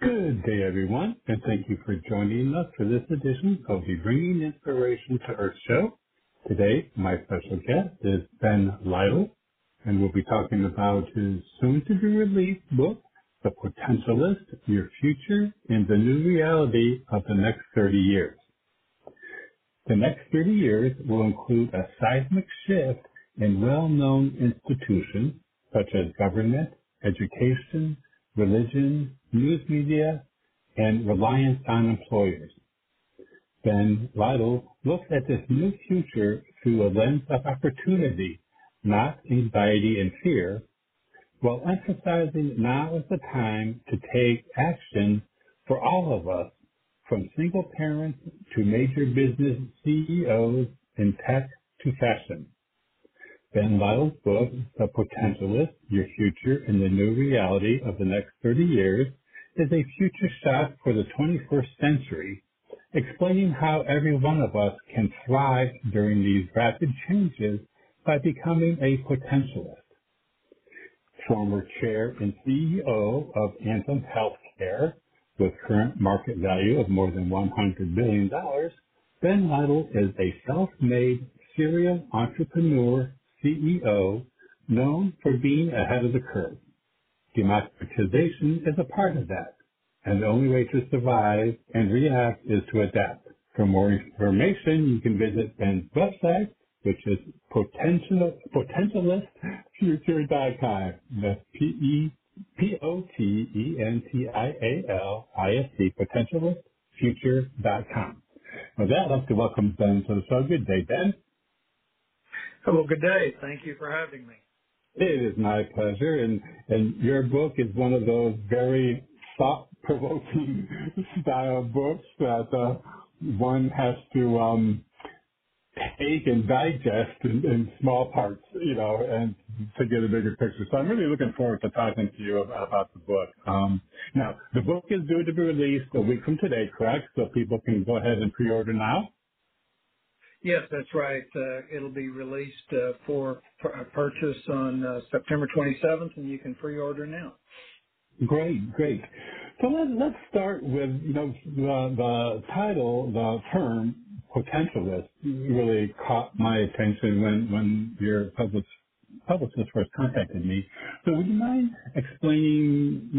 Good day, everyone, and thank you for joining us for this edition of the Bringing Inspiration to Earth show. Today, my special guest is Ben Lytle, and we'll be talking about his soon-to-be-released book, The Potentialist: Your Future in the New Reality of the Next 30 Years. The next 30 years will include a seismic shift in well-known institutions such as government, education, religion, news media, and reliance on employers. Ben Lytle looks at this new future through a lens of opportunity, not anxiety and fear, while emphasizing now is the time to take action for all of us, from single parents to major business CEOs and tech to fashion. Ben Lytle's book, The Potentialist: Your Future in the New Reality of the Next 30 Years, is a future shock for the 21st century, explaining how every one of us can thrive during these rapid changes by becoming a potentialist. Former chair and CEO of Anthem Healthcare, with current market value of more than $100 billion, Ben Lytle is a self-made serial entrepreneur CEO known for being ahead of the curve. Democratization is a part of that, and the only way to survive and react is to adapt. For more information, you can visit Ben's website, which is PotentialistFuture.com. That's Potentialist, PotentialistFuture.com. With that, I'd like to welcome Ben to the show. Good day, Ben. Hello, good day. Thank you for having me. It is my pleasure, and your book is one of those very thought-provoking style books that one has to take and digest in small parts, you know, and to get a bigger picture. So I'm really looking forward to talking to you about the book. Now, the book is due to be released a week from today, correct? So people can go ahead and pre-order now? Yes, that's right. It'll be released for purchase on September 27th, and you can pre-order now. Great. So let's start with, you know, the title, the term potentialist really caught my attention when your publicist first contacted me. So would you mind explaining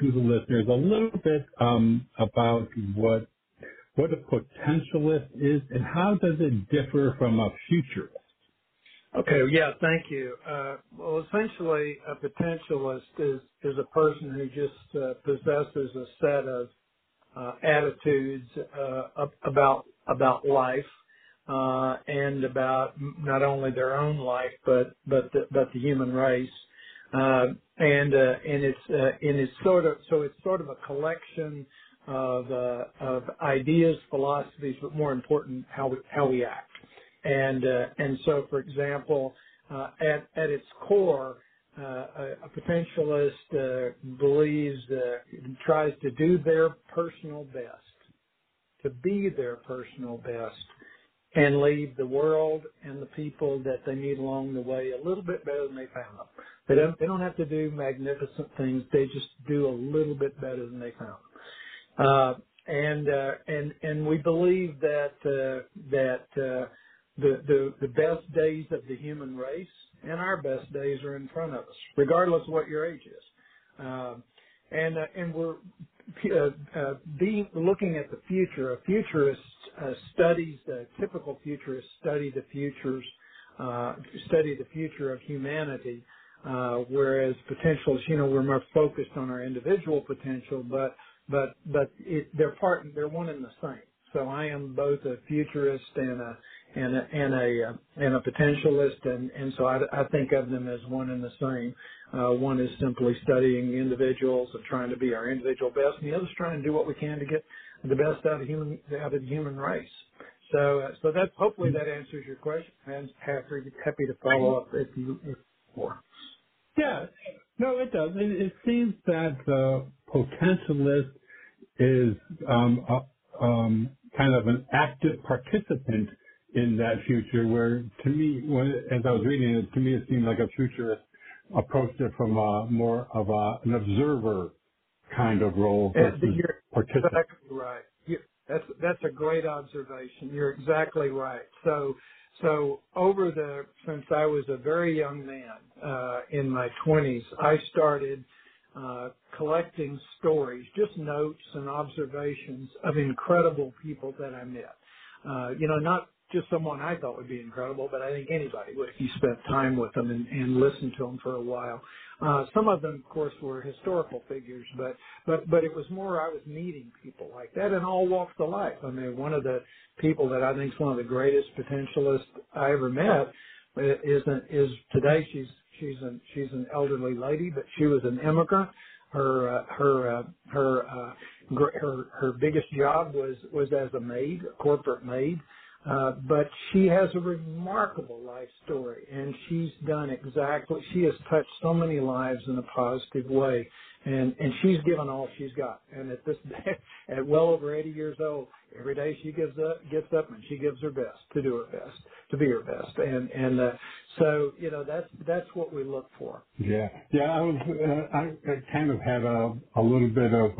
to the listeners a little bit about what a potentialist is and how does it differ from a futurist? Okay, yeah, thank you. Well, essentially, a potentialist is a person who just possesses a set of attitudes about life and about not only their own life but the human race, and it's sort of a collection of ideas, philosophies, but more important, how we act. And so, for example, at its core, a potentialist tries to do their personal best, to be their personal best, and leave the world and the people that they meet along the way a little bit better than they found them. They don't have to do magnificent things. They just do a little bit better than they found them. And we believe that the best days of the human race and our best days are in front of us, regardless of what your age is. And we're looking at the future. A futurist studies, a typical futurist study the future of humanity, whereas potentials, you know, we're more focused on our individual potential, but they're one and the same. So I am both a futurist and a potentialist, and so I think of them as one and the same. One is simply studying individuals and trying to be our individual best, and the other is trying to do what we can to get the best out of the human race. So that's hopefully that answers your question. And happy to follow up if you want. Yeah, no, it does. It seems that the potentialist is kind of an active participant in that future. Where to me, as I was reading it, to me it seemed like a futurist approached it from more of an observer kind of role versus participant. Exactly right. That's a great observation. You're exactly right. So since I was a very young man in my 20s, I started collecting stories, just notes and observations of incredible people that I met. Not just someone I thought would be incredible, but I think anybody would if you spent time with them and listened to them for a while. Some of them, of course, were historical figures, but it was more I was meeting people like that in all walks of life. I mean, one of the people that I think is one of the greatest potentialists I ever met is today she's an elderly lady, but she was an immigrant. Her biggest job was as a maid, a corporate maid. But she has a remarkable life story, and she has touched so many lives in a positive way, and she's given all she's got. And at this day, at well over 80 years old, every day she gets up and she gives her best to do her best, to be her best. So that's what we look for. Yeah. I kind of had a little bit of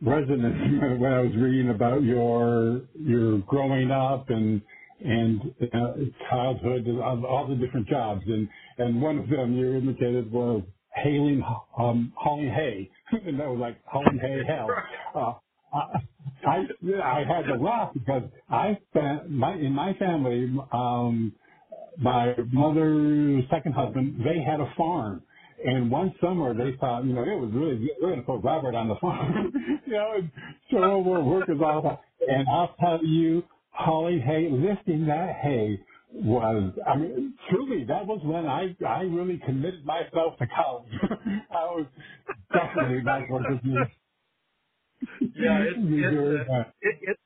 resonance when I was reading about your growing up and childhood, all the different jobs, and one of them you indicated was hauling hay, and that was like hauling hay hell. I had to laugh because in my family, my mother's second husband, they had a farm. And one summer they thought, it was really good. We're going to put Robert on the farm, and so we'll work his off. And I'll tell you, hauling hay, lifting that hay was, I mean, truly, that was when I really committed myself to college. I was definitely not going to do it. Yeah, it's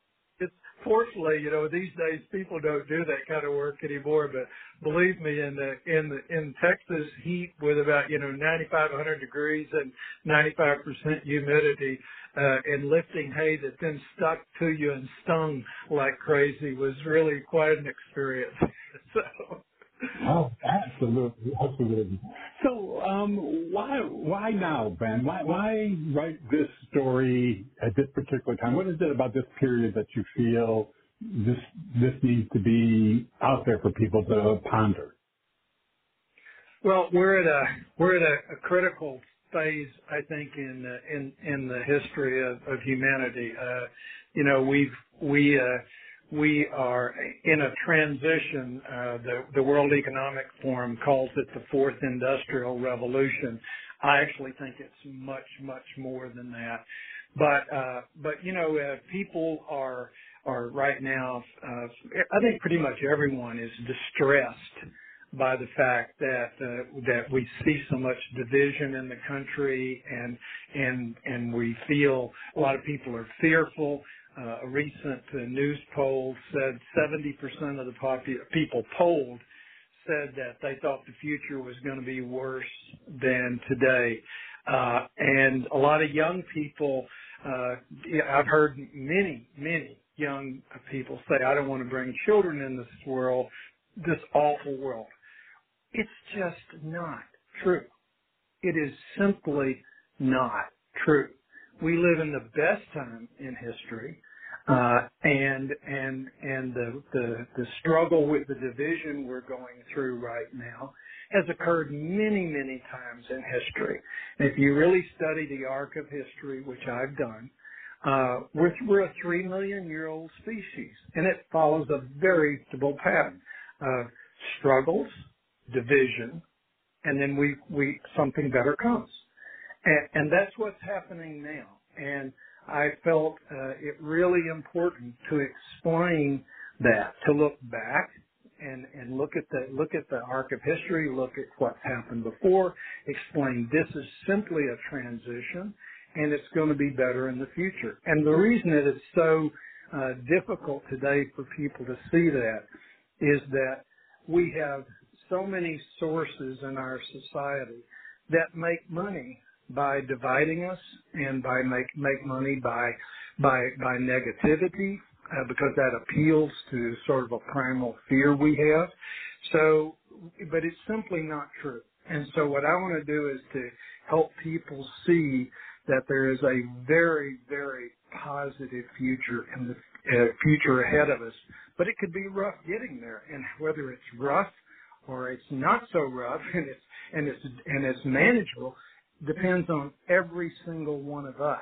fortunately, these days people don't do that kind of work anymore. But believe me, in Texas heat with about 9,500 degrees and 95% humidity, and lifting hay that then stuck to you and stung like crazy was really quite an experience. So. Oh, absolutely. So, why now, Ben? Why write this story at this particular time? What is it about this period that you feel this needs to be out there for people to ponder? Well, we're at a critical phase, I think, in the history of humanity. We are in a transition. The World Economic Forum calls it the Fourth Industrial Revolution. I actually think it's much, much more than that. But people are right now. I think pretty much everyone is distressed by the fact that we see so much division in the country, and we feel a lot of people are fearful. A recent news poll said 70% of the people polled said that they thought the future was going to be worse than today. And a lot of young people, I've heard many, many young people say, I don't want to bring children in this world, this awful world. It's just not true. It is simply not true. We live in the best time in history, and the struggle with the division we're going through right now has occurred many, many times in history. And if you really study the arc of history, which I've done, we're a 3 million year old species, and it follows a very stable pattern of struggles, division, and then we something better comes. And that's what's happening now. And I felt it really important to explain that, to look back and look at the arc of history, look at what's happened before, explain this is simply a transition and it's going to be better in the future. And the reason that it's so difficult today for people to see that is that we have so many sources in our society that make money by dividing us and by make money by negativity, because that appeals to sort of a primal fear we have. So, but it's simply not true. And so what I want to do is to help people see that there is a very, very positive future in the future ahead of us. But it could be rough getting there, and whether it's rough or it's not so rough and it's manageable depends on every single one of us.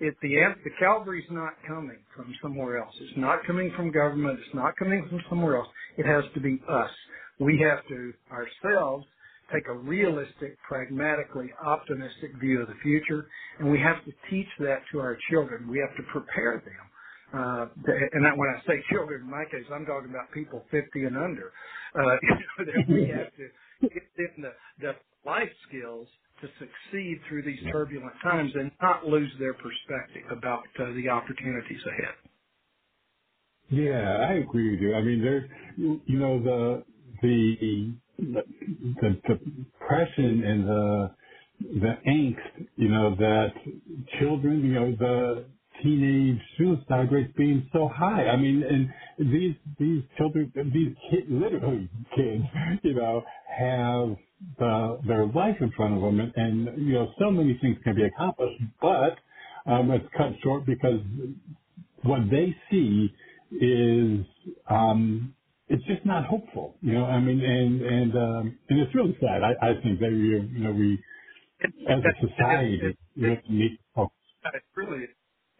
If the Calvary's not coming from somewhere else. It's not coming from government. It's not coming from somewhere else. It has to be us. We have to ourselves take a realistic, pragmatically optimistic view of the future, and we have to teach that to our children. We have to prepare them. And that when I say children, in my case, I'm talking about people 50 and under. That we have to give them the life skills to succeed through these turbulent times and not lose their perspective about the opportunities ahead. Yeah, I agree with you. I mean, there's, you know, the depression and the angst, you know, that children, you know, the teenage suicide rates being so high. I mean, and these children, these kids, literally kids, you know, have their life in front of them, and you know, so many things can be accomplished, but it's cut short because what they see is it's just not hopeful, you know. I mean, and it's really sad. I think that we as a society need hope. It really is.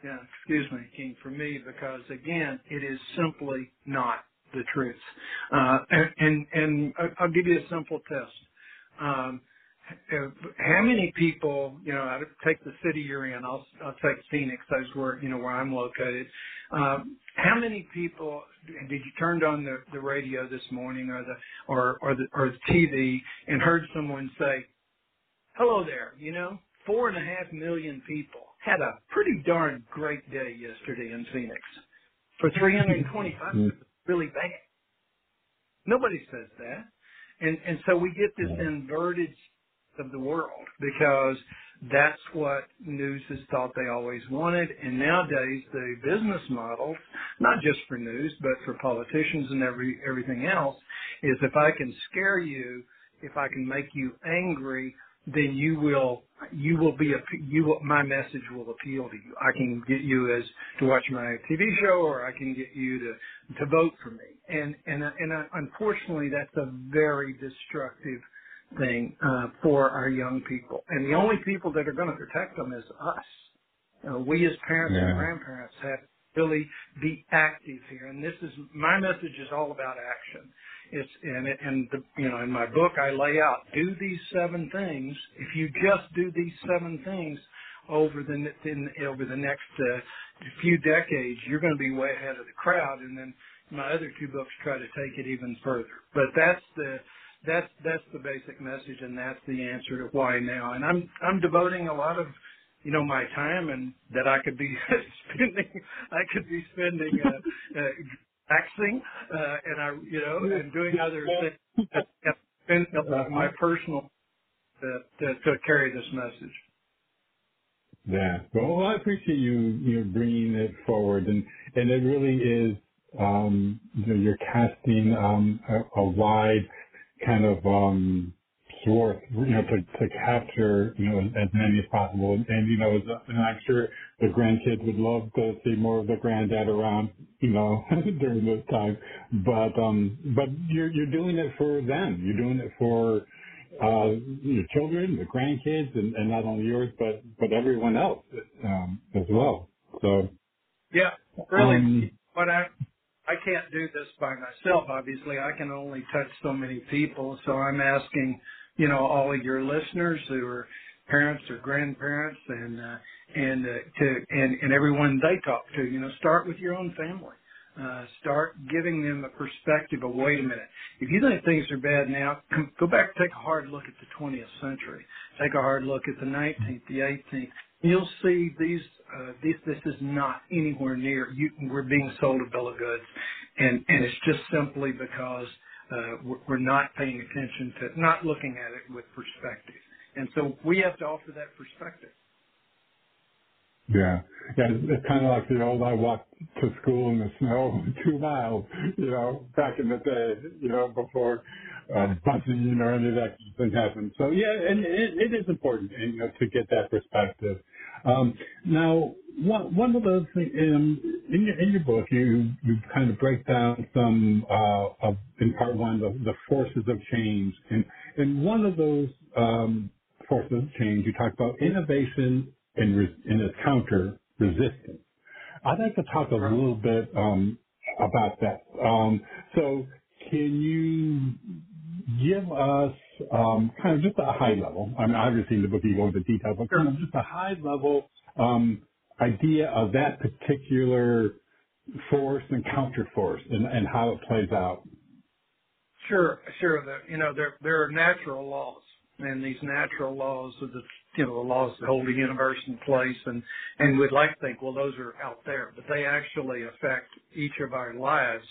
Yeah, excuse me, King, for me, because again, it is simply not the truth. And I'll give you a simple test. How many people, you know, I take the city you're in, I'll take Phoenix, that's where, you know, where I'm located. How many people did you turn on the radio this morning or the TV and heard someone say, hello there, you know, 4.5 million people had a pretty darn great day yesterday in Phoenix. For 325, it's really bad. Nobody says that. And so we get this inverted of the world because that's what news has thought they always wanted. And nowadays the business model, not just for news, but for politicians and everything else, is if I can scare you, if I can make you angry, then my message will appeal to you. I can get you to watch my TV show, or I can get you to vote for me. And unfortunately, that's a very destructive thing for our young people. And the only people that are going to protect them is us. We as parents and grandparents have to really be active here. And this is my message is all about action. In my book I lay out, do these 7 things. If you just do these 7 things over the next few decades, you're going to be way ahead of the crowd. And then my other 2 books try to take it even further. But that's the basic message, and that's the answer to why now. And I'm devoting a lot of, you know, my time and that I could be spending. Acting, and I, you know, and doing other things. My personal to carry this message. Yeah. Well, I appreciate you bringing it forward, and it really is. You're casting a wide kind of swath, you know, to capture, you know, as many as possible, and you know, and I'm sure the grandkids would love to see more of the granddad around, you know, during this time. But you're doing it for them. You're doing it for your children, the grandkids, and not only yours, but everyone else as well. So yeah, really. But I can't do this by myself. Obviously, I can only touch so many people. So I'm asking, you know, all of your listeners who are parents or grandparents and everyone they talk to, you know, start with your own family. Start giving them the perspective of, wait a minute, if you think things are bad now, go back and take a hard look at the 20th century. Take a hard look at the 19th, the 18th. You'll see this is not anywhere near. We're being sold a bill of goods, and it's just simply because we're not paying attention to, not looking at it with perspective. And so we have to offer that perspective. Yeah, it's kind of like the old I walked to school in the snow 2 miles, back in the day, before buzzing or any of that thing happened. So, yeah, and it is important, to get that perspective. Now, one of those things, in your book, you kind of break down some, in part one, the forces of change. And one of those forces of change, you talk about innovation and its counter resistance. I'd like to talk a little bit about that. So can you give us kind of just a high level, I mean, obviously in the book you go into detail, but kind of just a high level idea of that particular force and counter force and how it plays out? Sure. There are natural laws, and these natural laws are the laws that hold the universe in place, and we'd like to think, well, those are out there, but they actually affect each of our lives.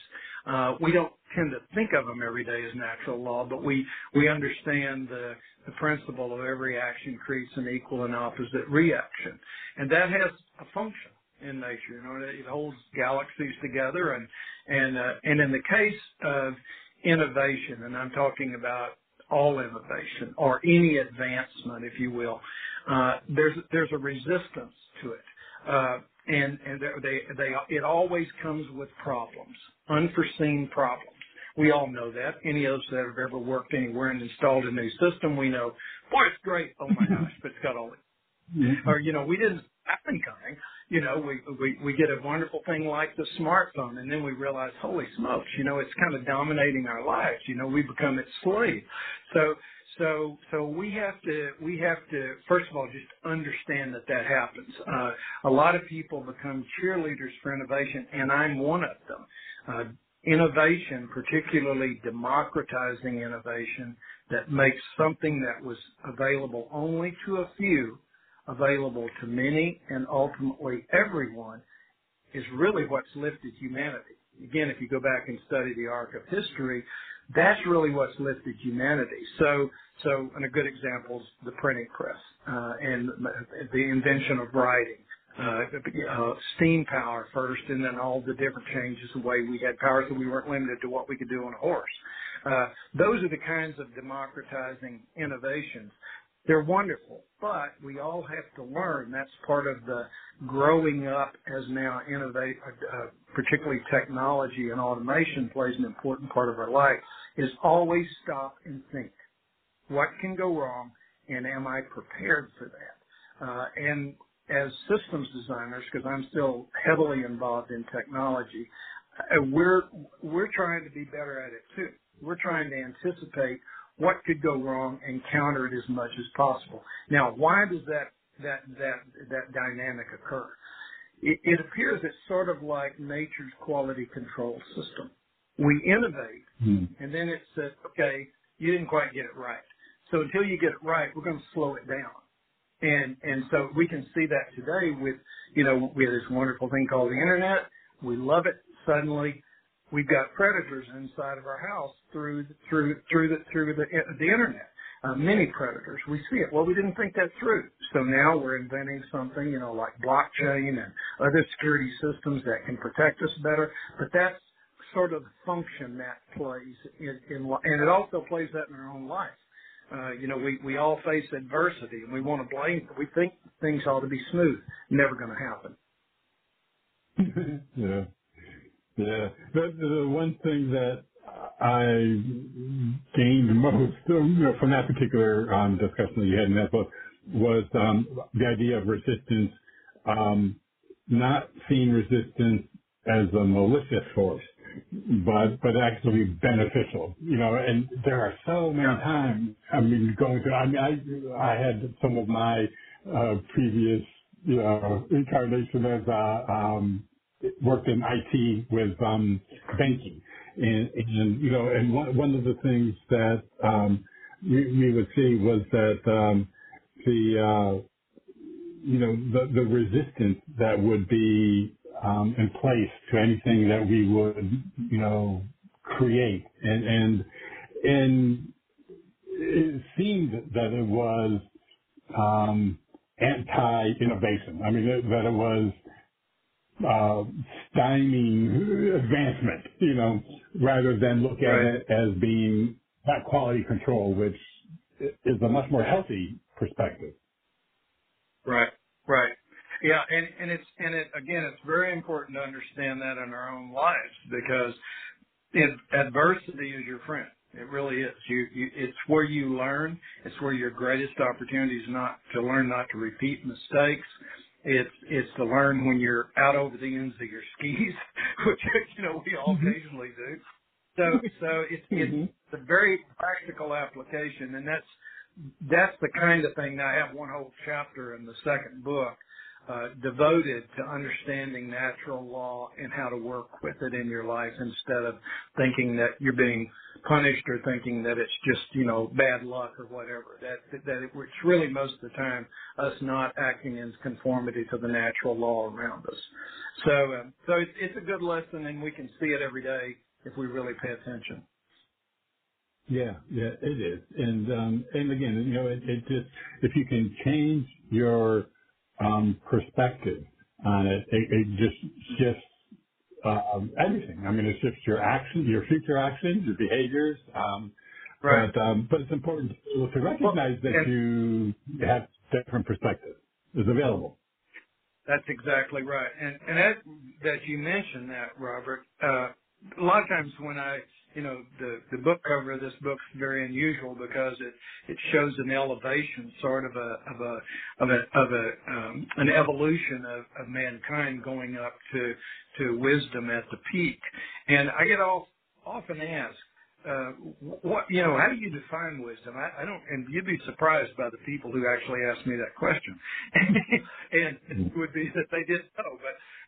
We don't tend to think of them every day as natural law, but we understand the principle of every action creates an equal and opposite reaction, and that has a function in nature. It holds galaxies together, and in the case of innovation, and I'm talking about all innovation or any advancement, if you will, there's a resistance to it, and it always comes with problems, unforeseen problems. We all know that. Any of us that have ever worked anywhere and installed a new system, we know, boy, it's great. Oh my gosh, but it's got all it. Mm-hmm. Or we didn't happen coming. We get a wonderful thing like the smartphone, and then we realize, holy smokes, it's kind of dominating our lives. We become its slave. So we have to first of all just understand that happens. A lot of people become cheerleaders for innovation, and I'm one of them. Innovation, particularly democratizing innovation that makes something that was available only to a few available to many and ultimately everyone, is really what's lifted humanity. Again, if you go back and study the arc of history, that's really what's lifted humanity. So, and a good example is the printing press and the invention of writing, steam power first, and then all the different changes the way we had power, so we weren't limited to what we could do on a horse. Those are the kinds of democratizing innovations. They're wonderful, but we all have to learn. That's part of the growing up as now innovate, particularly technology and automation plays an important part of our life, is always stop and think. What can go wrong, and am I prepared for that? And as systems designers, because I'm still heavily involved in technology, we're trying to be better at it too. We're trying to anticipate what could go wrong and counter it as much as possible. Now, why does that dynamic occur? It appears it's sort of like nature's quality control system. We innovate, and then it says, okay, you didn't quite get it right. So until you get it right, we're going to slow it down. And so we can see that today with, we have this wonderful thing called the Internet. We love it. Suddenly, we've got predators inside of our house through the Internet. Many predators. We see it. Well, we didn't think that through. So now we're inventing something, like blockchain and other security systems that can protect us better. But that's sort of the function that plays and it also plays that in our own life. We all face adversity, and we want to blame. We think things ought to be smooth. Never going to happen. Yeah. Yeah, the one thing that I gained most from that particular discussion that you had in that book was the idea of resistance, not seeing resistance as a malicious force, but actually beneficial. And there are so many times. I had some of my previous incarnation as worked in IT with banking. And you know, and one of the things that we would see was that the resistance that would be in place to anything that we would, you know, create, and it seemed that it was anti-innovation. I mean, that it was stymieing advancement, you know, rather than look at it as being that quality control, which is a much more healthy perspective. Right. Yeah, it's very important to understand that in our own lives, because adversity is your friend. It really is. It's where you learn. It's where your greatest opportunity is not to repeat mistakes. It's to learn when you're out over the ends of your skis, which, you know, we all occasionally do. So it's a very practical application, and that's the kind of thing. Now, I have one whole chapter in the second book devoted to understanding natural law and how to work with it in your life, instead of thinking that you're being punished or thinking that it's just, you know, bad luck or whatever. That it's really most of the time us not acting in conformity to the natural law around us. So it's a good lesson, and we can see it every day if we really pay attention. Yeah, it is. And again, you know, it just, if you can change your perspective on it, it just shifts everything. I mean, it shifts your actions, your future actions, your behaviors. But it's important to recognize that you have different perspectives is available. That's exactly right. And that you mentioned that, Robert, a lot of times when I, you know, the book cover of this book's very unusual because it shows an elevation, sort of an evolution of mankind going up to wisdom at the peak. And I get often asked, what, you know, how do you define wisdom? I don't, and you'd be surprised by the people who actually asked me that question, and it would be that they didn't know.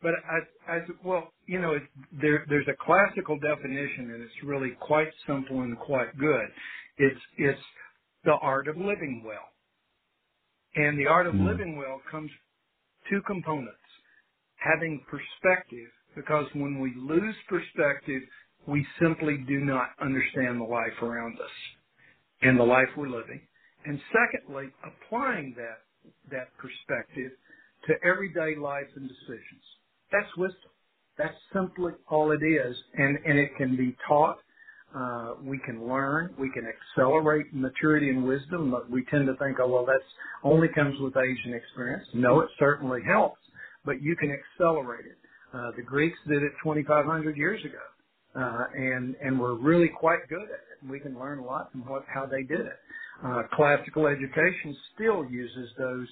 But I said, well, you know, there's a classical definition, and it's really quite simple and quite good. It's the art of living well, and the art of living well comes two components: having perspective, because when we lose perspective, we simply do not understand the life around us and the life we're living. And secondly, applying that perspective to everyday life and decisions. That's wisdom. That's simply all it is. And it can be taught. We can learn. We can accelerate maturity and wisdom. We tend to think, oh, well, that's only comes with age and experience. No, it certainly helps, but you can accelerate it. The Greeks did it 2,500 years ago. And we're really quite good at it. And we can learn a lot from how they did it. Classical education still uses those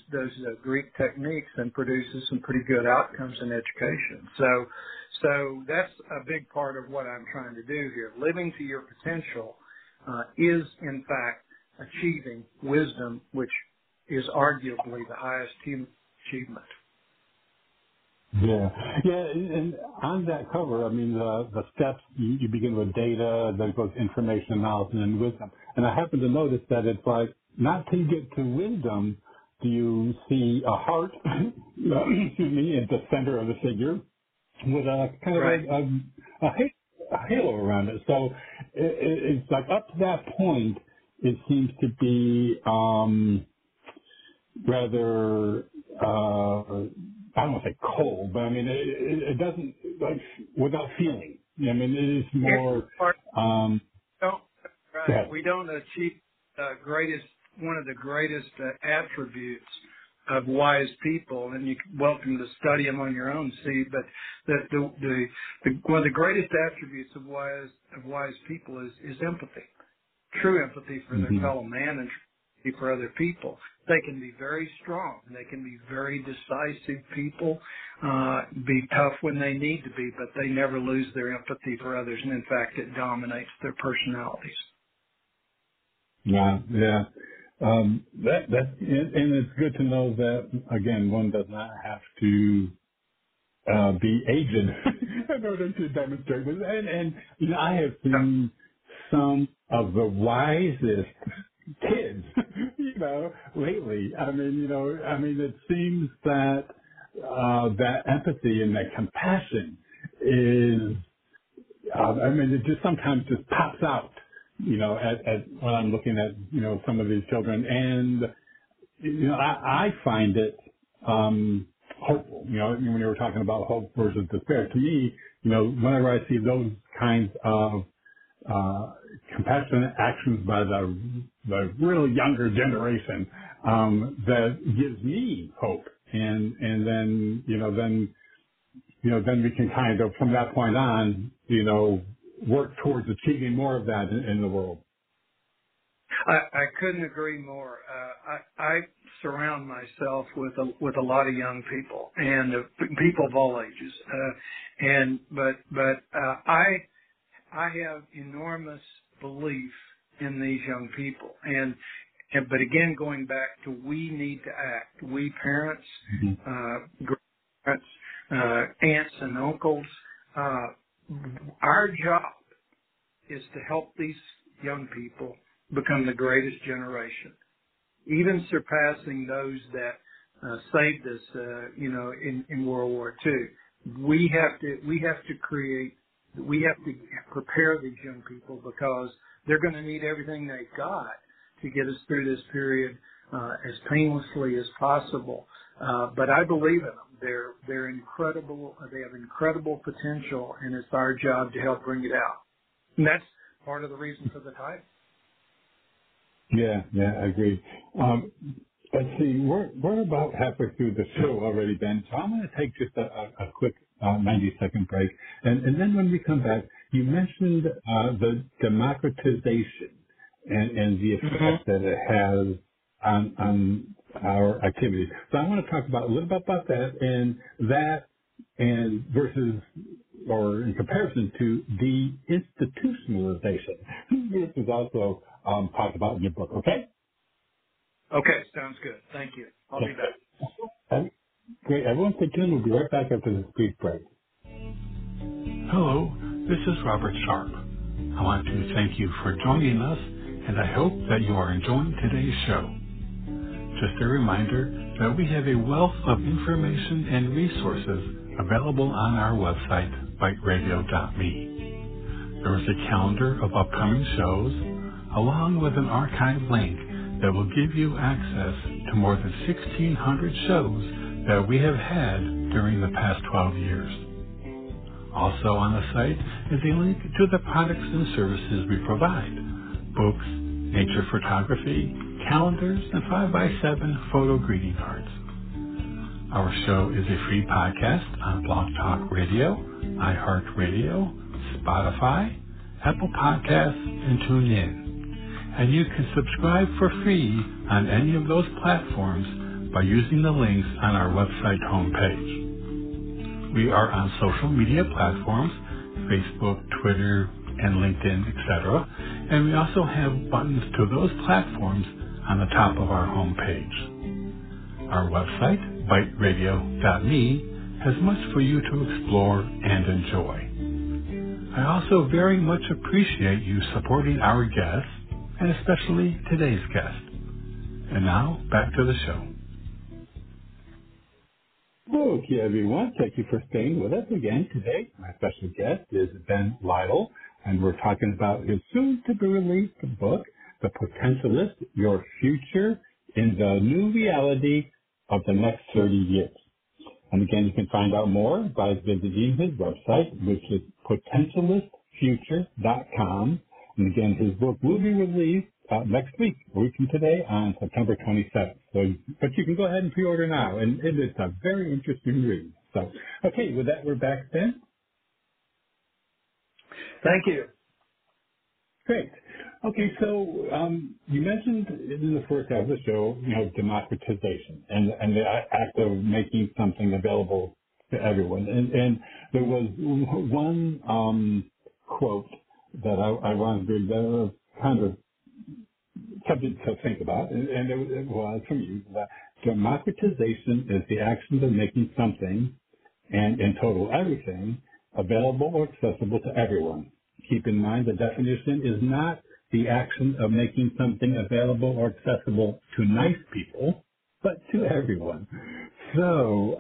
Greek techniques and produces some pretty good outcomes in education. So that's a big part of what I'm trying to do here. Living to your potential is, in fact, achieving wisdom, which is arguably the highest human achievement. Yeah, and on that cover, I mean, the steps, you begin with data, then it goes information, knowledge, and then wisdom. And I happen to notice that it's like, not till you get to wisdom do you see a heart, at the center of the figure, with a kind of a halo around it. So it's like up to that point, it seems to be rather... I don't want to say cold, but I mean, it doesn't, like, without feeling. I mean, it is more. We don't achieve one of the greatest attributes of wise people, and you're welcome to study them on your own, see, but one of the greatest attributes of wise people is empathy, true empathy for their fellow man and for other people. They can be very strong. They can be very decisive people, be tough when they need to be, but they never lose their empathy for others. And in fact, it dominates their personalities. Yeah. That's, and it's good to know that, again, one does not have to be aged in order to demonstrate this. And you know, I have seen some of the wisest kids, you know, lately. I mean, it seems that that empathy and that compassion is, it just sometimes just pops out, you know, at when I'm looking at, you know, some of these children. And, you know, I find it hopeful. You know, when you were talking about hope versus despair, to me, you know, whenever I see those kinds of compassionate actions by the really younger generation, that gives me hope. And then we can kind of, from that point on, you know, work towards achieving more of that in the world. I couldn't agree more. I surround myself with a lot of young people and people of all ages. But I have enormous belief in these young people. But again, going back to, we need to act. We parents, grandparents, aunts and uncles, our job is to help these young people become the greatest generation, even surpassing those that saved us, in World War II. We have to prepare these young people, because they're going to need everything they've got to get us through this period as painlessly as possible. But I believe in them. They're incredible. They have incredible potential, and it's our job to help bring it out. And that's part of the reason for the title. Yeah, I agree. Let's see, we're about halfway through the show already, Ben, so I'm going to take just a quick 90-second break. And then when we come back, you mentioned the democratization and the effect that it has on our activities. So I want to talk about a little bit about that and versus, or in comparison to, deinstitutionalization, which is also talked about in your book, okay? Okay, sounds good. Thank you. I'll be back. Great. Everyone, stay tuned. We'll be right back after this brief break. Hello, this is Robert Sharp. I want to thank you for joining us, and I hope that you are enjoying today's show. Just a reminder that we have a wealth of information and resources available on our website, BiteRadio.me. There is a calendar of upcoming shows, along with an archive link that will give you access to more than 1,600 shows that we have had during the past 12 years. Also on the site is a link to the products and services we provide: books, nature photography, calendars, and 5x7 photo greeting cards. Our show is a free podcast on Blog Talk Radio, iHeartRadio, Spotify, Apple Podcasts, and TuneIn. And you can subscribe for free on any of those platforms by using the links on our website homepage. We are on social media platforms, Facebook, Twitter, and LinkedIn, etc., and we also have buttons to those platforms on the top of our homepage. Our website, BiteRadio.me, has much for you to explore and enjoy. I also very much appreciate you supporting our guests, and especially today's guest. And now, back to the show. Okay, everyone. Thank you for staying with us again today. My special guest is Ben Lytle, and we're talking about his soon-to-be-released book, The Potentialist: Your Future in the New Reality of the Next 30 Years. And again, you can find out more by visiting his website, which is PotentialistFuture.com. And again, his book will be released next week, a week from today, on September 27th. But you can go ahead and pre-order now, and it is a very interesting read. So, okay, with that, we're back then. Thank you. Great. Okay, so you mentioned in the first half of the show, you know, democratization and the act of making something available to everyone. And there was one quote that I wanted to that kind of something to think about, and it was from you, that democratization is the action of making something and in total everything available or accessible to everyone. Keep in mind the definition is not the action of making something available or accessible to nice people, but to everyone. So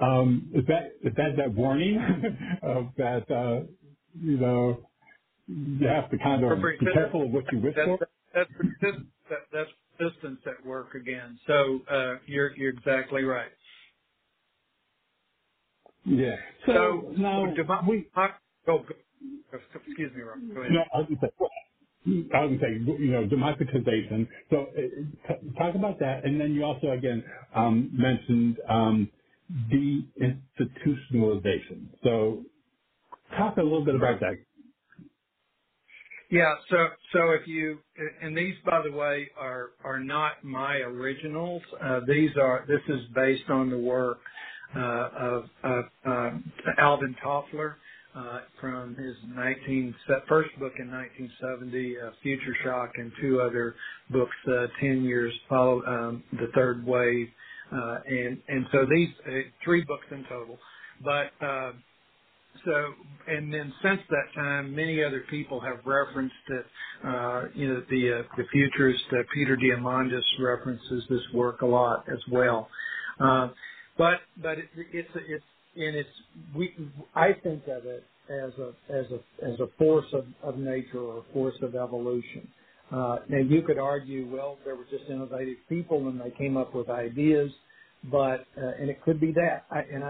is that warning of that, you have to kind of be careful of what you wish for? That's persistence at work again. So you're exactly right. Yeah. So now excuse me, Robert. Go ahead. No, I was going to say, democratization. So talk about that. And then you also, again, mentioned deinstitutionalization. So talk a little bit about that. Yeah, so if you, and these, by the way, are not my originals. This is based on the work of Alvin Toffler from his first book in 1970, Future Shock, and two other books, 10 Years Follow, The Third Wave, and so these three books in total, but. And then since that time, many other people have referenced it. The futurist Peter Diamandis references this work a lot as well. I think of it as a force of nature or a force of evolution. And you could argue, well, there were just innovative people and they came up with ideas. But, and it could be that.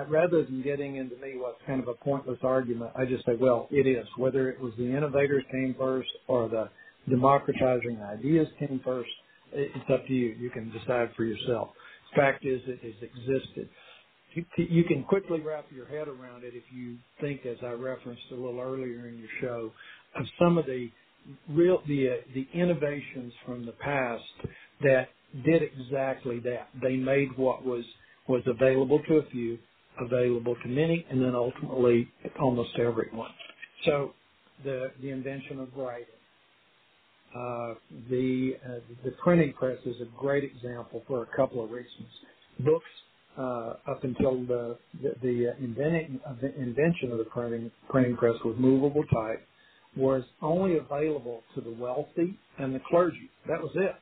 Rather than getting into me what's kind of a pointless argument, I just say, well, it is. Whether it was the innovators came first or the democratizing ideas came first, it's up to you. You can decide for yourself. The fact is, it has existed. You can quickly wrap your head around it if you think, as I referenced a little earlier in your show, of some of the innovations from the past that did exactly that. They made what was available to a few, available to many, and then ultimately almost everyone. So the invention of writing, the printing press is a great example for a couple of reasons. Books up until the invention of the printing press with movable type was only available to the wealthy and the clergy. That was it.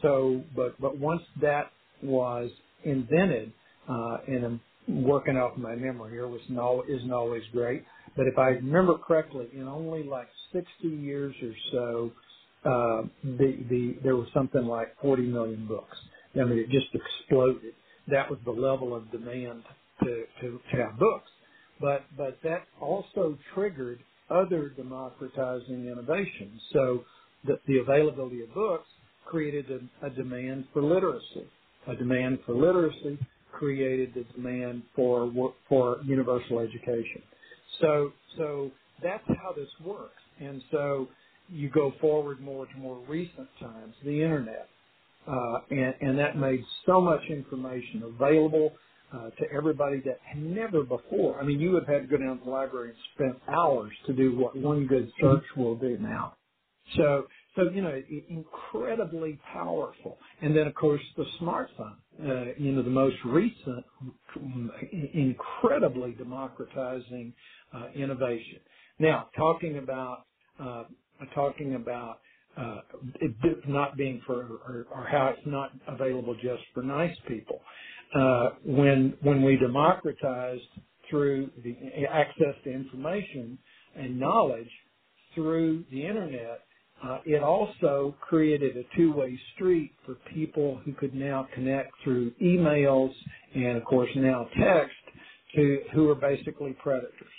So once that was invented, and I'm working off my memory here, which isn't always great, but if I remember correctly, in only like 60 years or so, there was something like 40 million books. I mean, it just exploded. That was the level of demand to have books. But that also triggered other democratizing innovations. So the availability of books created a demand for literacy. A demand for literacy created the demand for universal education. So that's how this works. And so you go forward more to more recent times, the internet, and that made so much information available to everybody that had never before. I mean, you would have had to go down to the library and spend hours to do what one good search will do now. So incredibly powerful. And then, of course, the smartphone, the most recent, incredibly democratizing innovation. Now, talking about it not being for, or how it's not available just for nice people. When we democratized through the access to information and knowledge through the internet, it also created a two-way street for people who could now connect through emails and, of course, now text to who are basically predators,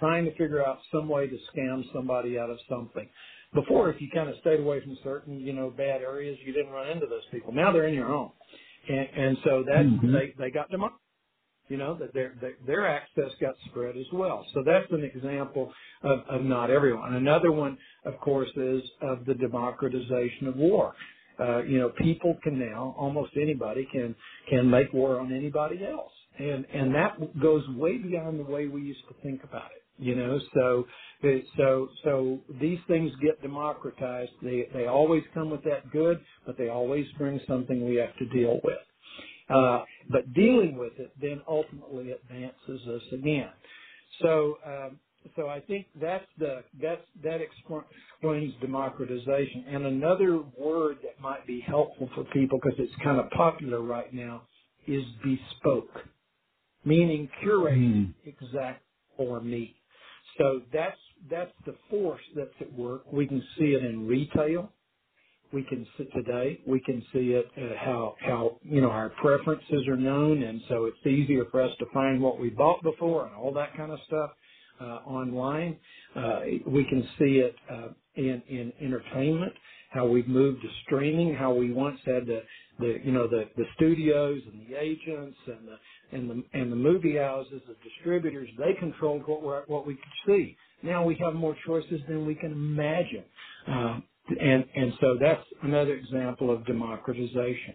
trying to figure out some way to scam somebody out of something. Before, if you kind of stayed away from certain, bad areas, you didn't run into those people. Now they're in your home, and so that they got democratized. That their access got spread as well. So that's an example of not everyone. Another one, of course, is of the democratization of war. People can now, almost anybody can make war on anybody else, and that goes way beyond the way we used to think about it. So these things get democratized. They always come with that good, but they always bring something we have to deal with. but dealing with it then ultimately advances us again. So I think that explains democratization. And another word that might be helpful for people, because it's kind of popular right now, is bespoke, meaning curated exactly for me. So that's the force that's at work. We can see it in retail. We can see today. We can see it how our preferences are known, and so it's easier for us to find what we bought before and all that kind of stuff online. We can see it in entertainment, how we've moved to streaming, how we once had the studios and the agents and the movie houses, the distributors. They controlled what we could see. Now we have more choices than we can imagine. And so that's another example of democratization.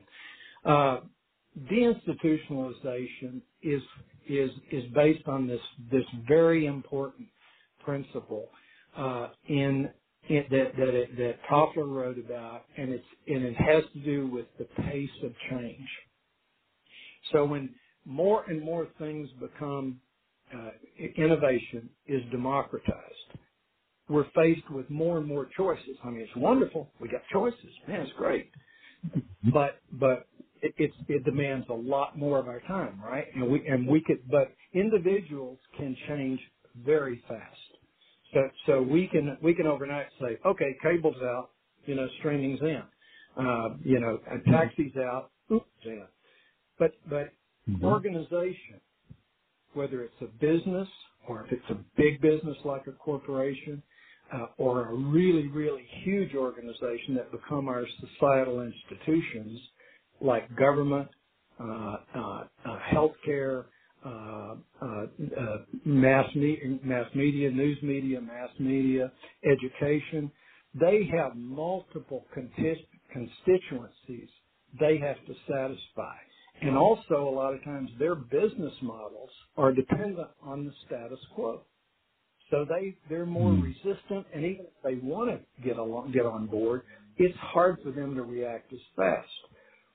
Deinstitutionalization is based on this very important principle that Toffler wrote about, and it has to do with the pace of change. So when more and more things become innovation is democratized, we're faced with more and more choices. I mean, it's wonderful. We got choices. Man, it's great. But it demands a lot more of our time, right? But individuals can change very fast. So we can overnight say, okay, cable's out, streaming's in, taxi's out, Uber's in. But organization, whether it's a business or if it's a big business like a corporation, or a really, really huge organization that become our societal institutions like government, healthcare, mass media, news media, education, they have multiple constituencies they have to satisfy. And also, a lot of times, their business models are dependent on the status quo. So they're more resistant, and even if they want to get on board, it's hard for them to react as fast.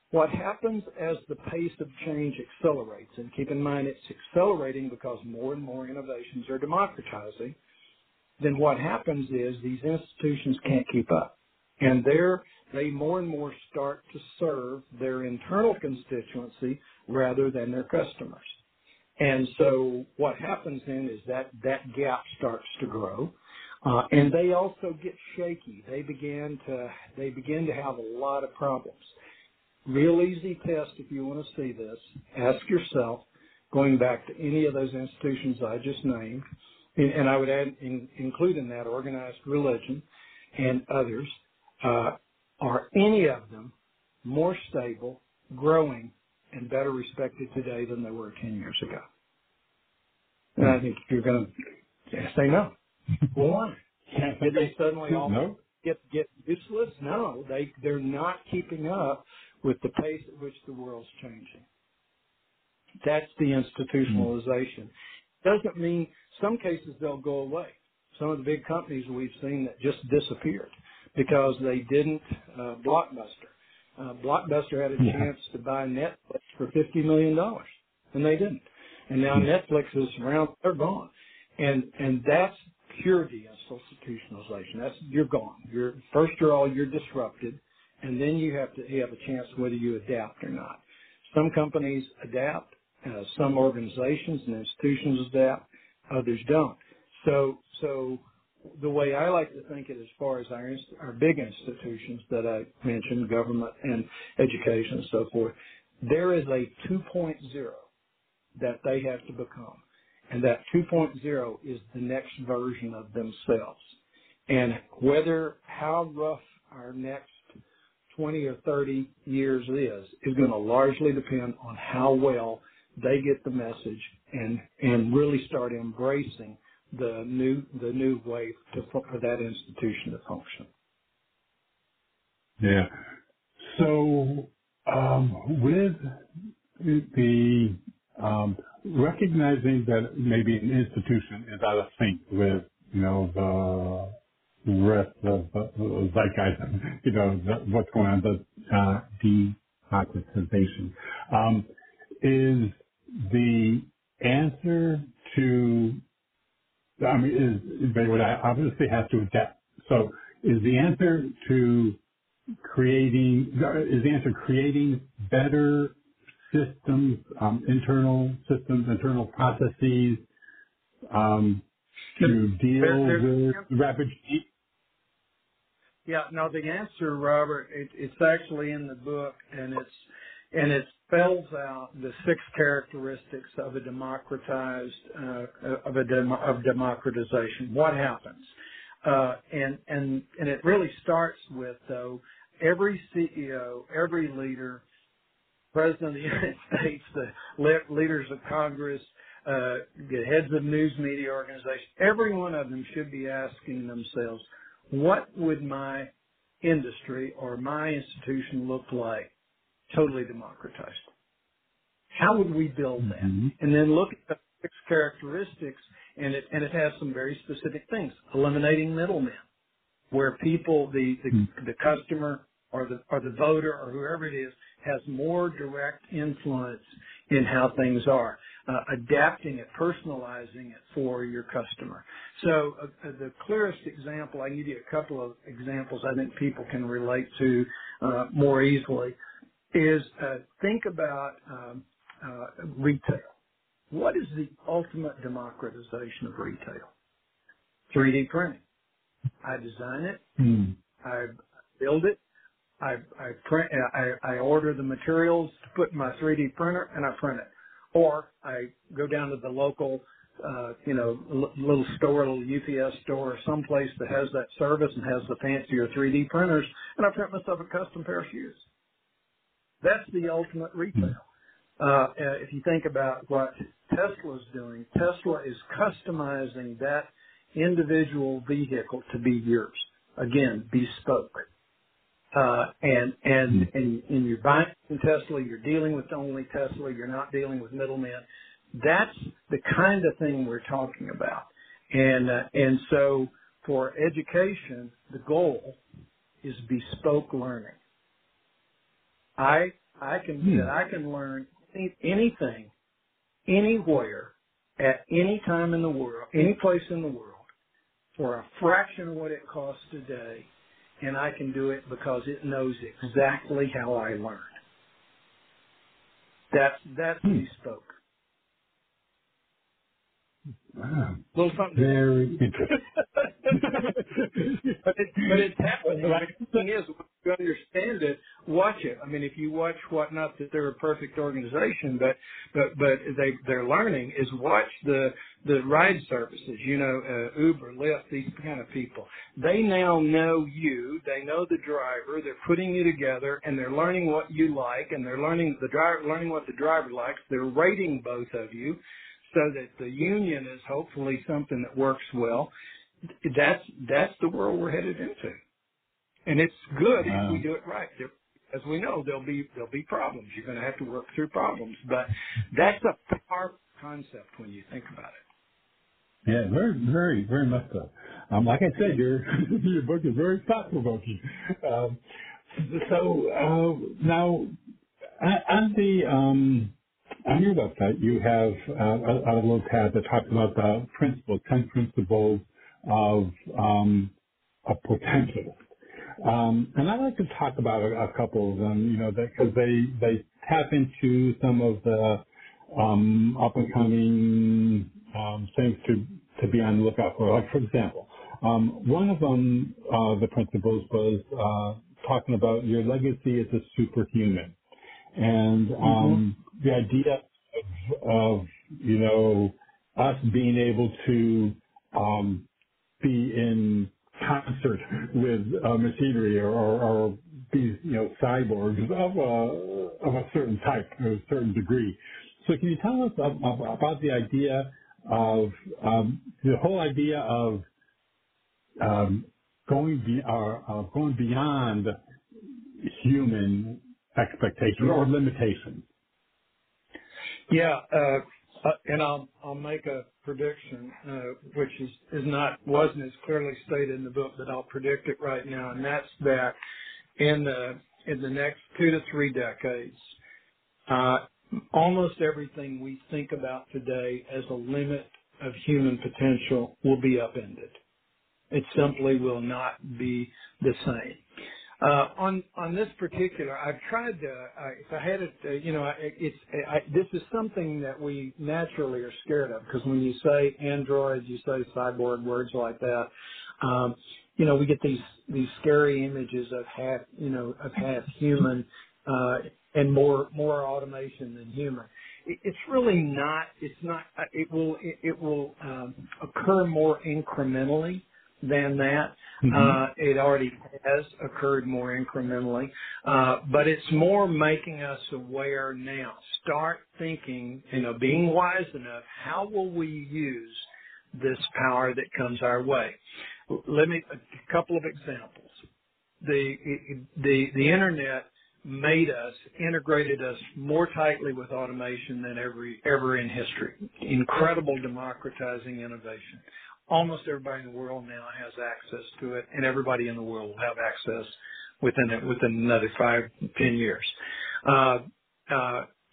What happens as the pace of change accelerates, and keep in mind it's accelerating because more and more innovations are democratizing, then what happens is these institutions can't keep up. And they more and more start to serve their internal constituency rather than their customers. And so what happens then is that gap starts to grow, and they also get shaky. They begin to have a lot of problems. Real easy test if you want to see this. Ask yourself, going back to any of those institutions I just named, and I would include in that organized religion and others, are any of them more stable, growing, and better respected today than they were 10 years ago? And I think you're going to say no. Well, why? Did they suddenly all get useless? No, they're not keeping up with the pace at which the world's changing. That's the institutionalization. Doesn't mean some cases they'll go away. Some of the big companies we've seen that just disappeared because they didn't. Blockbuster. Blockbuster had a chance to buy Netflix for $50 million, and they didn't. And now Netflix is around, they're gone. And that's pure deinstitutionalization. You're gone. You're disrupted, and then you have a chance whether you adapt or not. Some companies adapt, some organizations and institutions adapt, others don't. So the way I like to think it, as far as our big institutions that I mentioned, government and education and so forth, there is a 2.0 that they have to become. And that 2.0 is the next version of themselves. And how rough our next 20 or 30 years is going to largely depend on how well they get the message and really start embracing the new way for that institution to function. Yeah. So with the recognizing that maybe an institution is out of sync with the rest of the zeitgeist, what's going on, the democratization. is the answer to, I mean, they would obviously have to adapt. So is the answer to creating better systems, internal systems, internal processes, to deal with rapid change? Yeah, no, the answer, Robert, it's actually in the book, and it spells out the six characteristics of a democratization. What happens? And it really starts with, though, every CEO, every leader, President of the United States, the leaders of Congress, the heads of news media organizations, every one of them should be asking themselves, what would my industry or my institution look like totally democratized? How would we build that? Mm-hmm. And then look at the six characteristics, and it has some very specific things. Eliminating middlemen, where people, the customer or the voter or whoever it is, has more direct influence in how things are. Adapting it, personalizing it for your customer. So the clearest example, I give you a couple of examples I think people can relate to more easily, is think about retail. What is the ultimate democratization of retail? 3D printing. I design it. I build it. I print. I order the materials to put in my 3D printer, and I print it. Or I go down to the local, little store, little UPS store, or someplace that has that service and has the fancier 3D printers, and I print myself a custom pair of shoes. That's the ultimate retail. If you think about what Tesla's doing, Tesla is customizing that individual vehicle to be yours. Again, bespoke. And you're buying from Tesla, you're dealing with only Tesla, you're not dealing with middlemen. That's the kind of thing we're talking about. And so for education, the goal is bespoke learning. I can learn anything, anywhere, at any time in the world, any place in the world, for a fraction of what it costs today. And I can do it because it knows exactly how I learned. That's bespoke. Wow. A little something very interesting. but it's happening. The thing is, once you understand it, watch it. I mean, if you watch what, not that they're a perfect organization, but they're learning, is watch the ride services, Uber, Lyft, these kind of people. They now know you. They know the driver. They're putting you together, and they're learning what you like, and they're learning what the driver likes. They're rating both of you, so that the union is hopefully something that works well. That's the world we're headed into, and it's good if we do it right. As we know, there'll be problems. You're going to have to work through problems, but that's a far concept when you think about it. Yeah, very, very, very much so. Like I said, your book is very thought provoking. Now on your website, you have a little tab that talks about the 10 principles of a potentialist. And I'd like to talk about a couple of them, because they tap into some of the up-and-coming things to be on the lookout for. Like, for example, one of them, the principles, was talking about your legacy as a superhuman. And the idea of us being able to be in concert with machinery or be cyborgs of a certain type or a certain degree. So can you tell us about the idea of the whole idea of going beyond human expectations or limitations? Yeah, and I'll make a prediction, which wasn't as clearly stated in the book, but I'll predict it right now, and that's that in the next 2 to 3 decades, Almost everything we think about today as a limit of human potential will be upended. It simply will not be the same. On this particular, I've tried to, this is something that we naturally are scared of, because when you say android, you say cyborg, words like that, we get these scary images of half human, and more automation than human. It's really not. It's not. It will occur more incrementally than that. Mm-hmm. It already has occurred more incrementally, but it's more making us aware now. Start thinking, being wise enough. How will we use this power that comes our way? A couple of examples. The internet integrated us more tightly with automation than ever in history. Incredible democratizing innovation. Almost everybody in the world now has access to it, and everybody in the world will have access within another 5-10 years.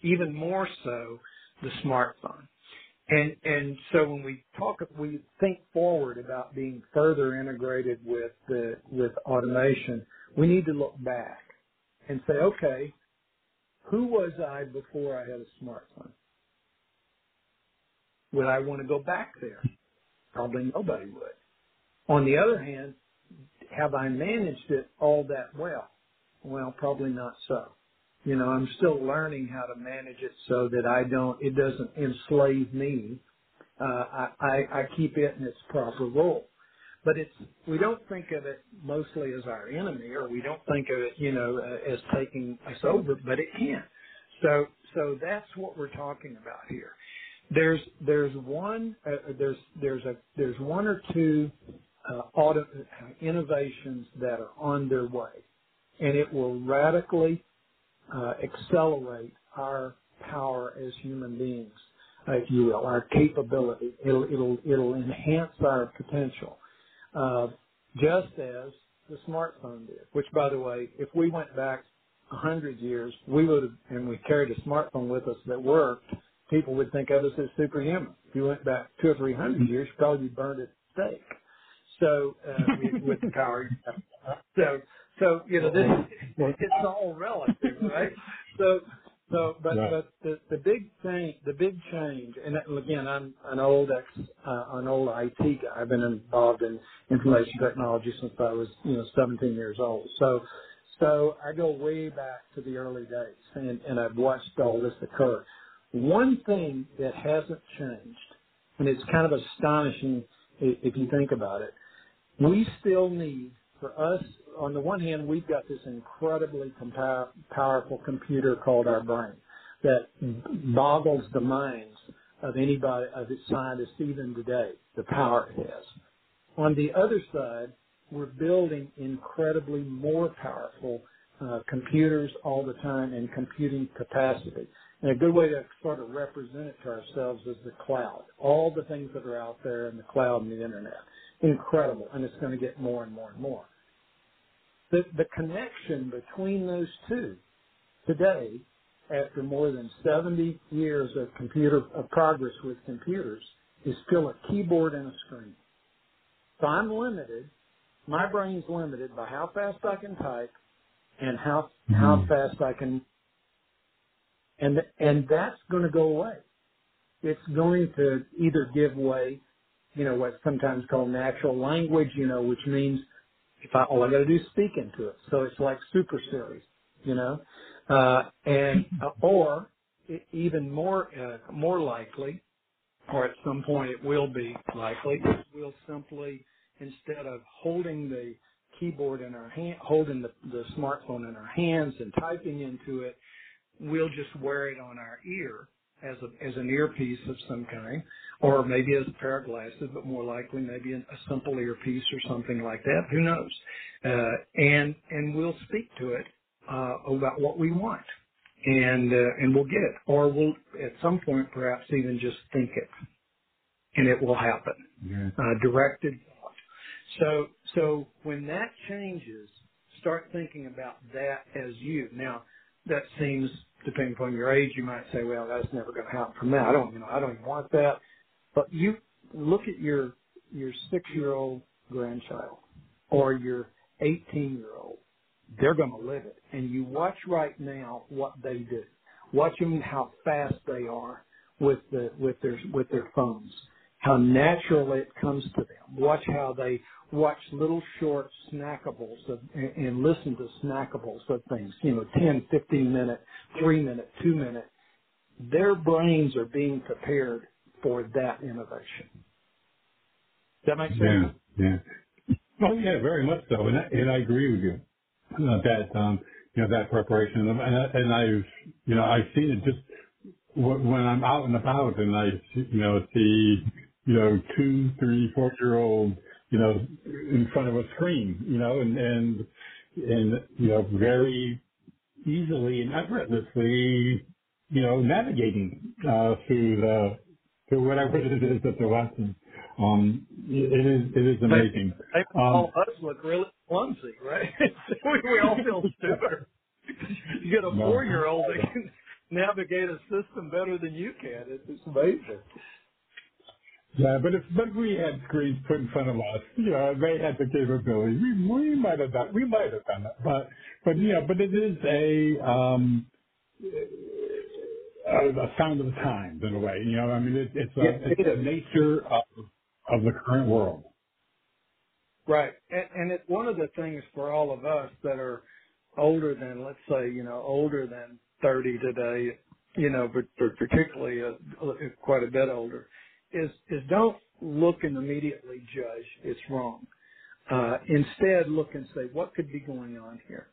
Even more so, the smartphone. And so when we think forward about being further integrated with automation, we need to look back and say, okay, who was I before I had a smartphone? Would I want to go back there? Probably nobody would. On the other hand, have I managed it all that well? Well, probably not so. I'm still learning how to manage it so that it doesn't enslave me. I keep it in its proper role. But we don't think of it mostly as our enemy, or we don't think of it, as taking us over, but it can. So that's what we're talking about here. There's one or two innovations that are on their way, and it will radically accelerate our power as human beings, if you will, our capability. It'll enhance our potential. Just as the smartphone did, which, by the way, if we went back 100 years, we carried a smartphone with us that worked, people would think of us as superhuman. If you went back 200 or 300 years, you probably burned at stake. So, with the power. It's all relative, right? But the big change, and again, I'm an old IT guy. I've been involved in information technology since I was 17 years old. So I go way back to the early days, and I've watched all this occur. One thing that hasn't changed, and it's kind of astonishing if you think about it, we still need, for us, on the one hand, we've got this incredibly powerful computer called our brain that boggles the minds of anybody, of its scientists even today, the power it has. On the other side, we're building incredibly more powerful computers all the time and computing capacity. And a good way to sort of represent it to ourselves is the cloud, all the things that are out there in the cloud and the internet. Incredible, and it's going to get more and more and more. The connection between those two today, after more than 70 years of progress with computers, is still a keyboard and a screen. So I'm limited. My brain's limited by how fast I can type and how fast I can. And that's going to go away. It's going to either give way, what's sometimes called natural language, which means all I got to do is speak into it. So it's like Super Series, or even more likely, or at some point it will be likely, we'll simply, instead of holding the keyboard in our hand, holding the smartphone in our hands and typing into it, we'll just wear it on our ear as an earpiece of some kind, or maybe as a pair of glasses, but more likely maybe a simple earpiece or something like that. Who knows? And we'll speak to it about what we want, and we'll get it, or we'll at some point perhaps even just think it, and it will happen. Yeah. Directed thought. So when that changes, start thinking about that as you now. that seems, depending upon your age, you might say, well, that's never going to happen for me. I don't even want that. But you look at your 6-year-old grandchild or your 18-year-old. They're going to live it. And you watch right now what they do. Watch them how fast they are with their phones, how naturally it comes to them. Watch how they watch little short snackables and listen to snackables of things, 10, 15-minute, 3-minute, 2-minute. Their brains are being prepared for that innovation. Does that make sense? Yeah. Oh, yeah, very much so. And I agree with you. That preparation, and I've, I've seen it just when I'm out and about, and I, see, 2, 3, 4-year-old, in front of a screen, and very easily and effortlessly, navigating through whatever it is that they're watching. It is amazing. They all us look really clumsy, right? We all feel stupid. You get a 4-year-old that can navigate a system better than you can. It's amazing. Yeah, but if we had screens put in front of us, they had the capability. We might have done that. But it is a sound of the times in a way. It's the nature of the current world. Right. And it's one of the things for all of us that are older than, let's say, older than 30 today, but particularly quite a bit older, is don't look and immediately judge it's wrong. Instead, look and say, what could be going on here?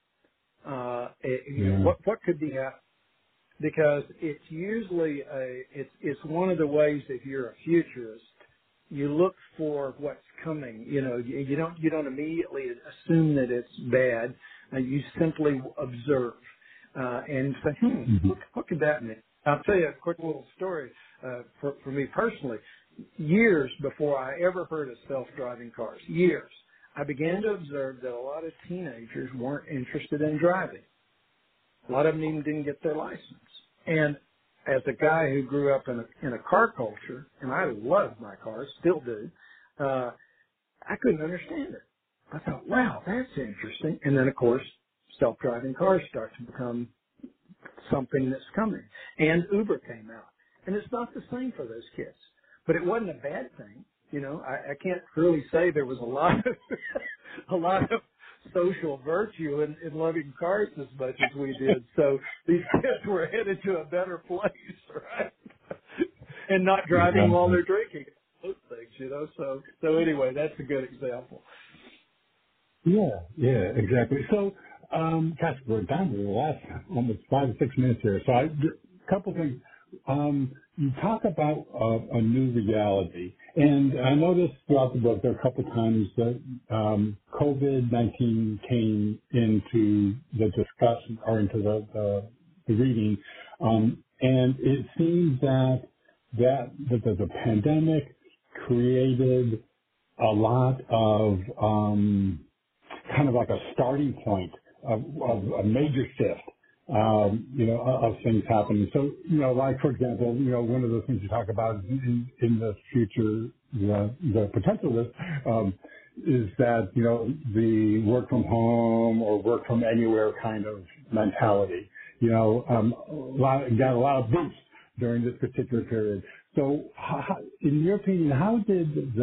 What could be happening? Because it's usually it's one of the ways, if you're a futurist, you look for what's coming. You don't immediately assume that it's bad. You simply observe and say, what could that mean? I'll tell you a quick little story for me personally. Years before I ever heard of self-driving cars, I began to observe that a lot of teenagers weren't interested in driving. A lot of them even didn't get their license. And as a guy who grew up in a car culture, and I loved my cars, still do, I couldn't understand it. I thought, wow, that's interesting. And then, of course, self-driving cars start to become something that's coming. And Uber came out. And it's not the same for those kids. But it wasn't a bad thing. I can't really say there was a lot of social virtue in loving cars as much as we did. So these kids were headed to a better place, right? And not driving while they're drinking. Those things, So anyway, that's a good example. Yeah, exactly. So, gosh, we're down to the last almost 5 or 6 minutes here. So a couple things. You talk about a new reality, and I noticed throughout the book there are a couple of times that COVID-19 came into the discussion or into the reading, and it seems that the pandemic created a lot of kind of like a starting point of a major shift. Of things happening. So, like, for example, one of the things you talk about in the future, the potentialist, is that, the work from home or work from anywhere kind of mentality, got a lot of boost during this particular period. So, how, in your opinion, how did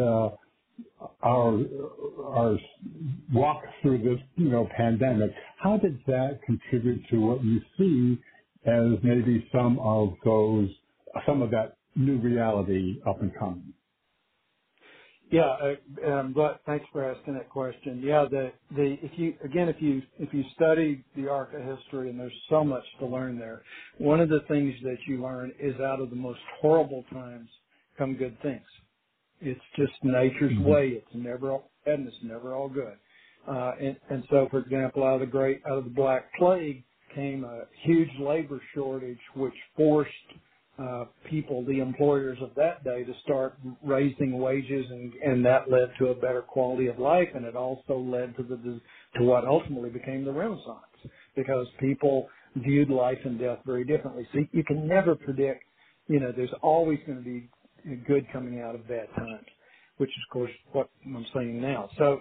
our walk through this, pandemic, how did that contribute to what you see as maybe some of that new reality up and coming? Yeah, but thanks for asking that question. Yeah, if you study the arc of history, and there's so much to learn there, one of the things that you learn is out of the most horrible times come good things. It's just nature's way. It's never all bad and it's never all good. And so, for example, out of the Black Plague came a huge labor shortage, which forced the employers of that day, to start raising wages, and that led to a better quality of life, and it also led to what ultimately became the Renaissance, because people viewed life and death very differently. So you can never predict, there's always going to be good coming out of bad times, which is, of course, what I'm saying now. So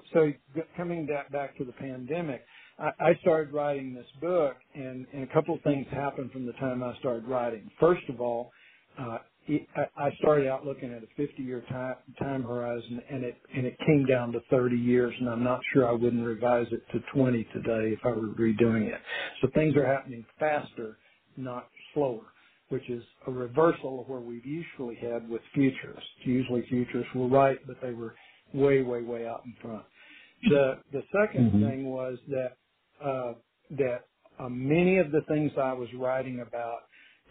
coming back to the pandemic, I started writing this book, and a couple of things happened from the time I started writing. First of all, I started out looking at a 50-year time horizon, and it came down to 30 years, and I'm not sure I wouldn't revise it to 20 today if I were redoing it. So things are happening faster, not slower, which is a reversal of where we've usually had with futures. Usually futures were right, but they were way, way, way out in front. The second thing was that many of the things I was writing about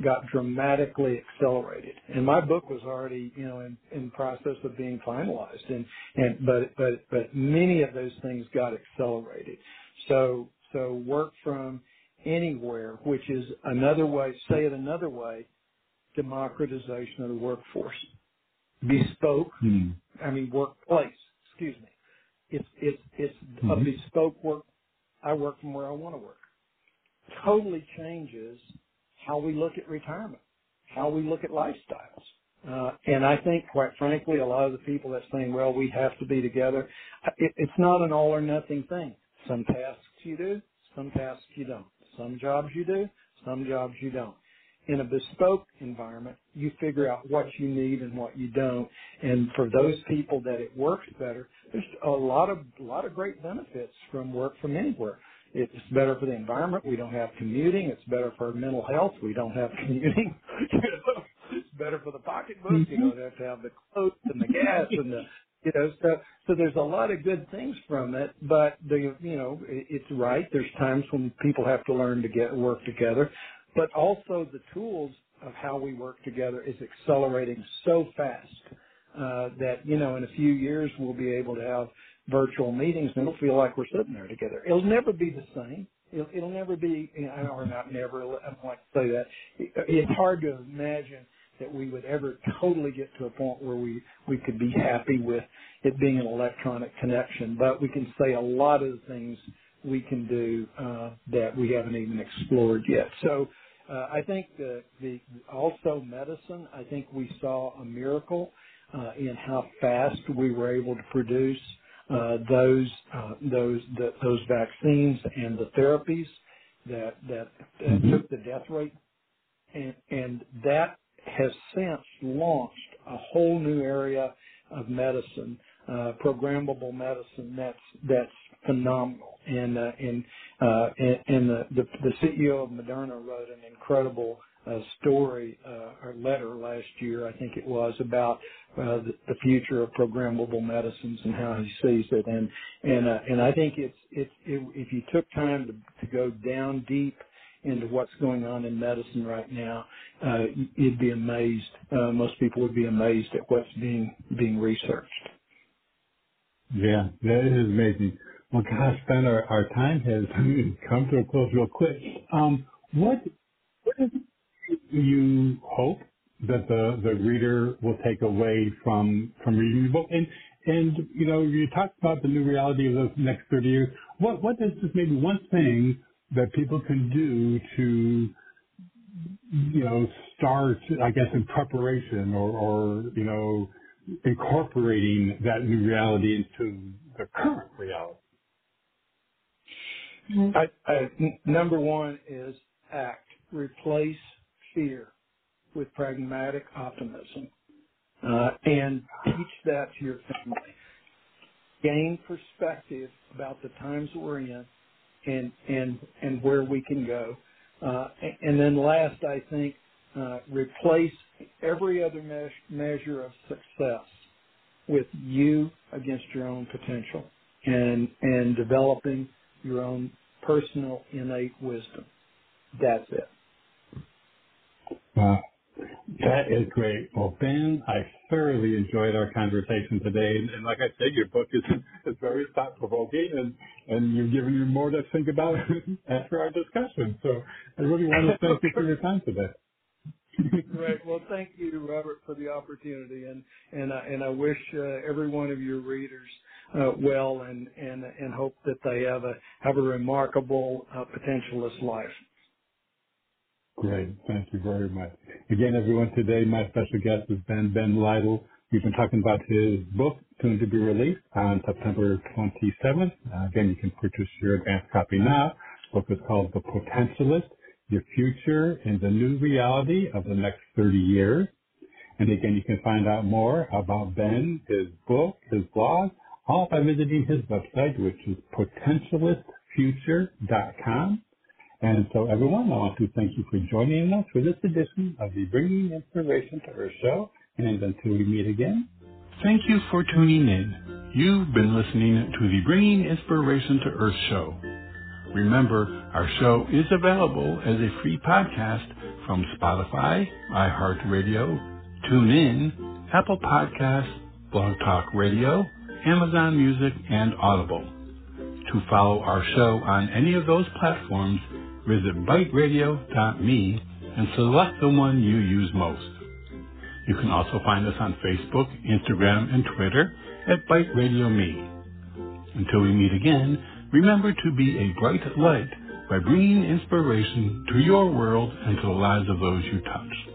got dramatically accelerated, and my book was already, in process of being finalized, but many of those things got accelerated. So work from anywhere, which is another way, democratization of the workforce, bespoke. Workplace. Excuse me. It's a bespoke work. I work from where I want to work. Totally changes how we look at retirement, how we look at lifestyles. And I think, quite frankly, a lot of the people that saying, well, we have to be together, it's not an all or nothing thing. Some tasks you do, some tasks you don't. Some jobs you do, some jobs you don't. In a bespoke environment, you figure out what you need and what you don't. And for those people that it works better, there's a lot of great benefits from work from anywhere. It's better for the environment. We don't have commuting. It's better for mental health. We don't have commuting. It's better for the pocketbook. You don't have to have the clothes and the gas and the, so there's a lot of good things from it. But it's right. There's times when people have to learn to work together, but also the tools of how we work together is accelerating so fast that in a few years we'll be able to have virtual meetings, and it'll feel like we're sitting there together. It'll never be the same. It'll never be, or not never, I don't like to say that. It's hard to imagine that we would ever totally get to a point where we could be happy with it being an electronic connection, but we can say a lot of the things we can do that we haven't even explored yet. So I think also medicine, I think we saw a miracle in how fast we were able to produce those vaccines and the therapies that took the death rate, and that has since launched a whole new area of medicine, programmable medicine. That's phenomenal. And the CEO of Moderna wrote an incredible story or letter last year, I think it was, about the future of programmable medicines and how he sees it, and I think it's if you took time to go down deep into what's going on in medicine right now, you'd be amazed. Most people would be amazed at what's being researched. Yeah, that is amazing. Well, gosh, Ben, our time has come to a close real quick. What is you hope that the reader will take away from reading the book? And you talked about the new reality of the next 30 years. What is just maybe one thing that people can do to, start, I guess, in preparation or incorporating that new reality into the current reality? Number one is act. Replace fear with pragmatic optimism, and teach that to your family. Gain perspective about the times we're in and where we can go. And then last, I think, replace every other measure of success with you against your own potential and developing your own personal innate wisdom. That's it. Wow. That is great. Well, Ben, I thoroughly enjoyed our conversation today. And like I said, your book is very thought-provoking, and you've given me more to think about after our discussion. So I really want to thank you for your time today. Great. Well, thank you, Robert, for the opportunity. And I wish every one of your readers well and hope that they have a remarkable potentialist life. Great. Thank you very much. Again, everyone, today my special guest is Ben Lytle. We've been talking about his book, soon to be released on September 27th. Again, you can purchase your advanced copy now. The book is called The Potentialist: Your Future in the New Reality of the Next 30 Years. And again, you can find out more about Ben, his book, his blog, all by visiting his website, which is PotentialistFuture.com. And so, everyone, I want to thank you for joining us for this edition of the Bringing Inspiration to Earth show. And until we meet again, thank you for tuning in. You've been listening to the Bringing Inspiration to Earth show. Remember, our show is available as a free podcast from Spotify, iHeartRadio, TuneIn, Apple Podcasts, Blog Talk Radio, Amazon Music, and Audible. To follow our show on any of those platforms, visit BiteRadio.me and select the one you use most. You can also find us on Facebook, Instagram, and Twitter at BiteRadio.me. Until we meet again, remember to be a bright light by bringing inspiration to your world and to the lives of those you touch.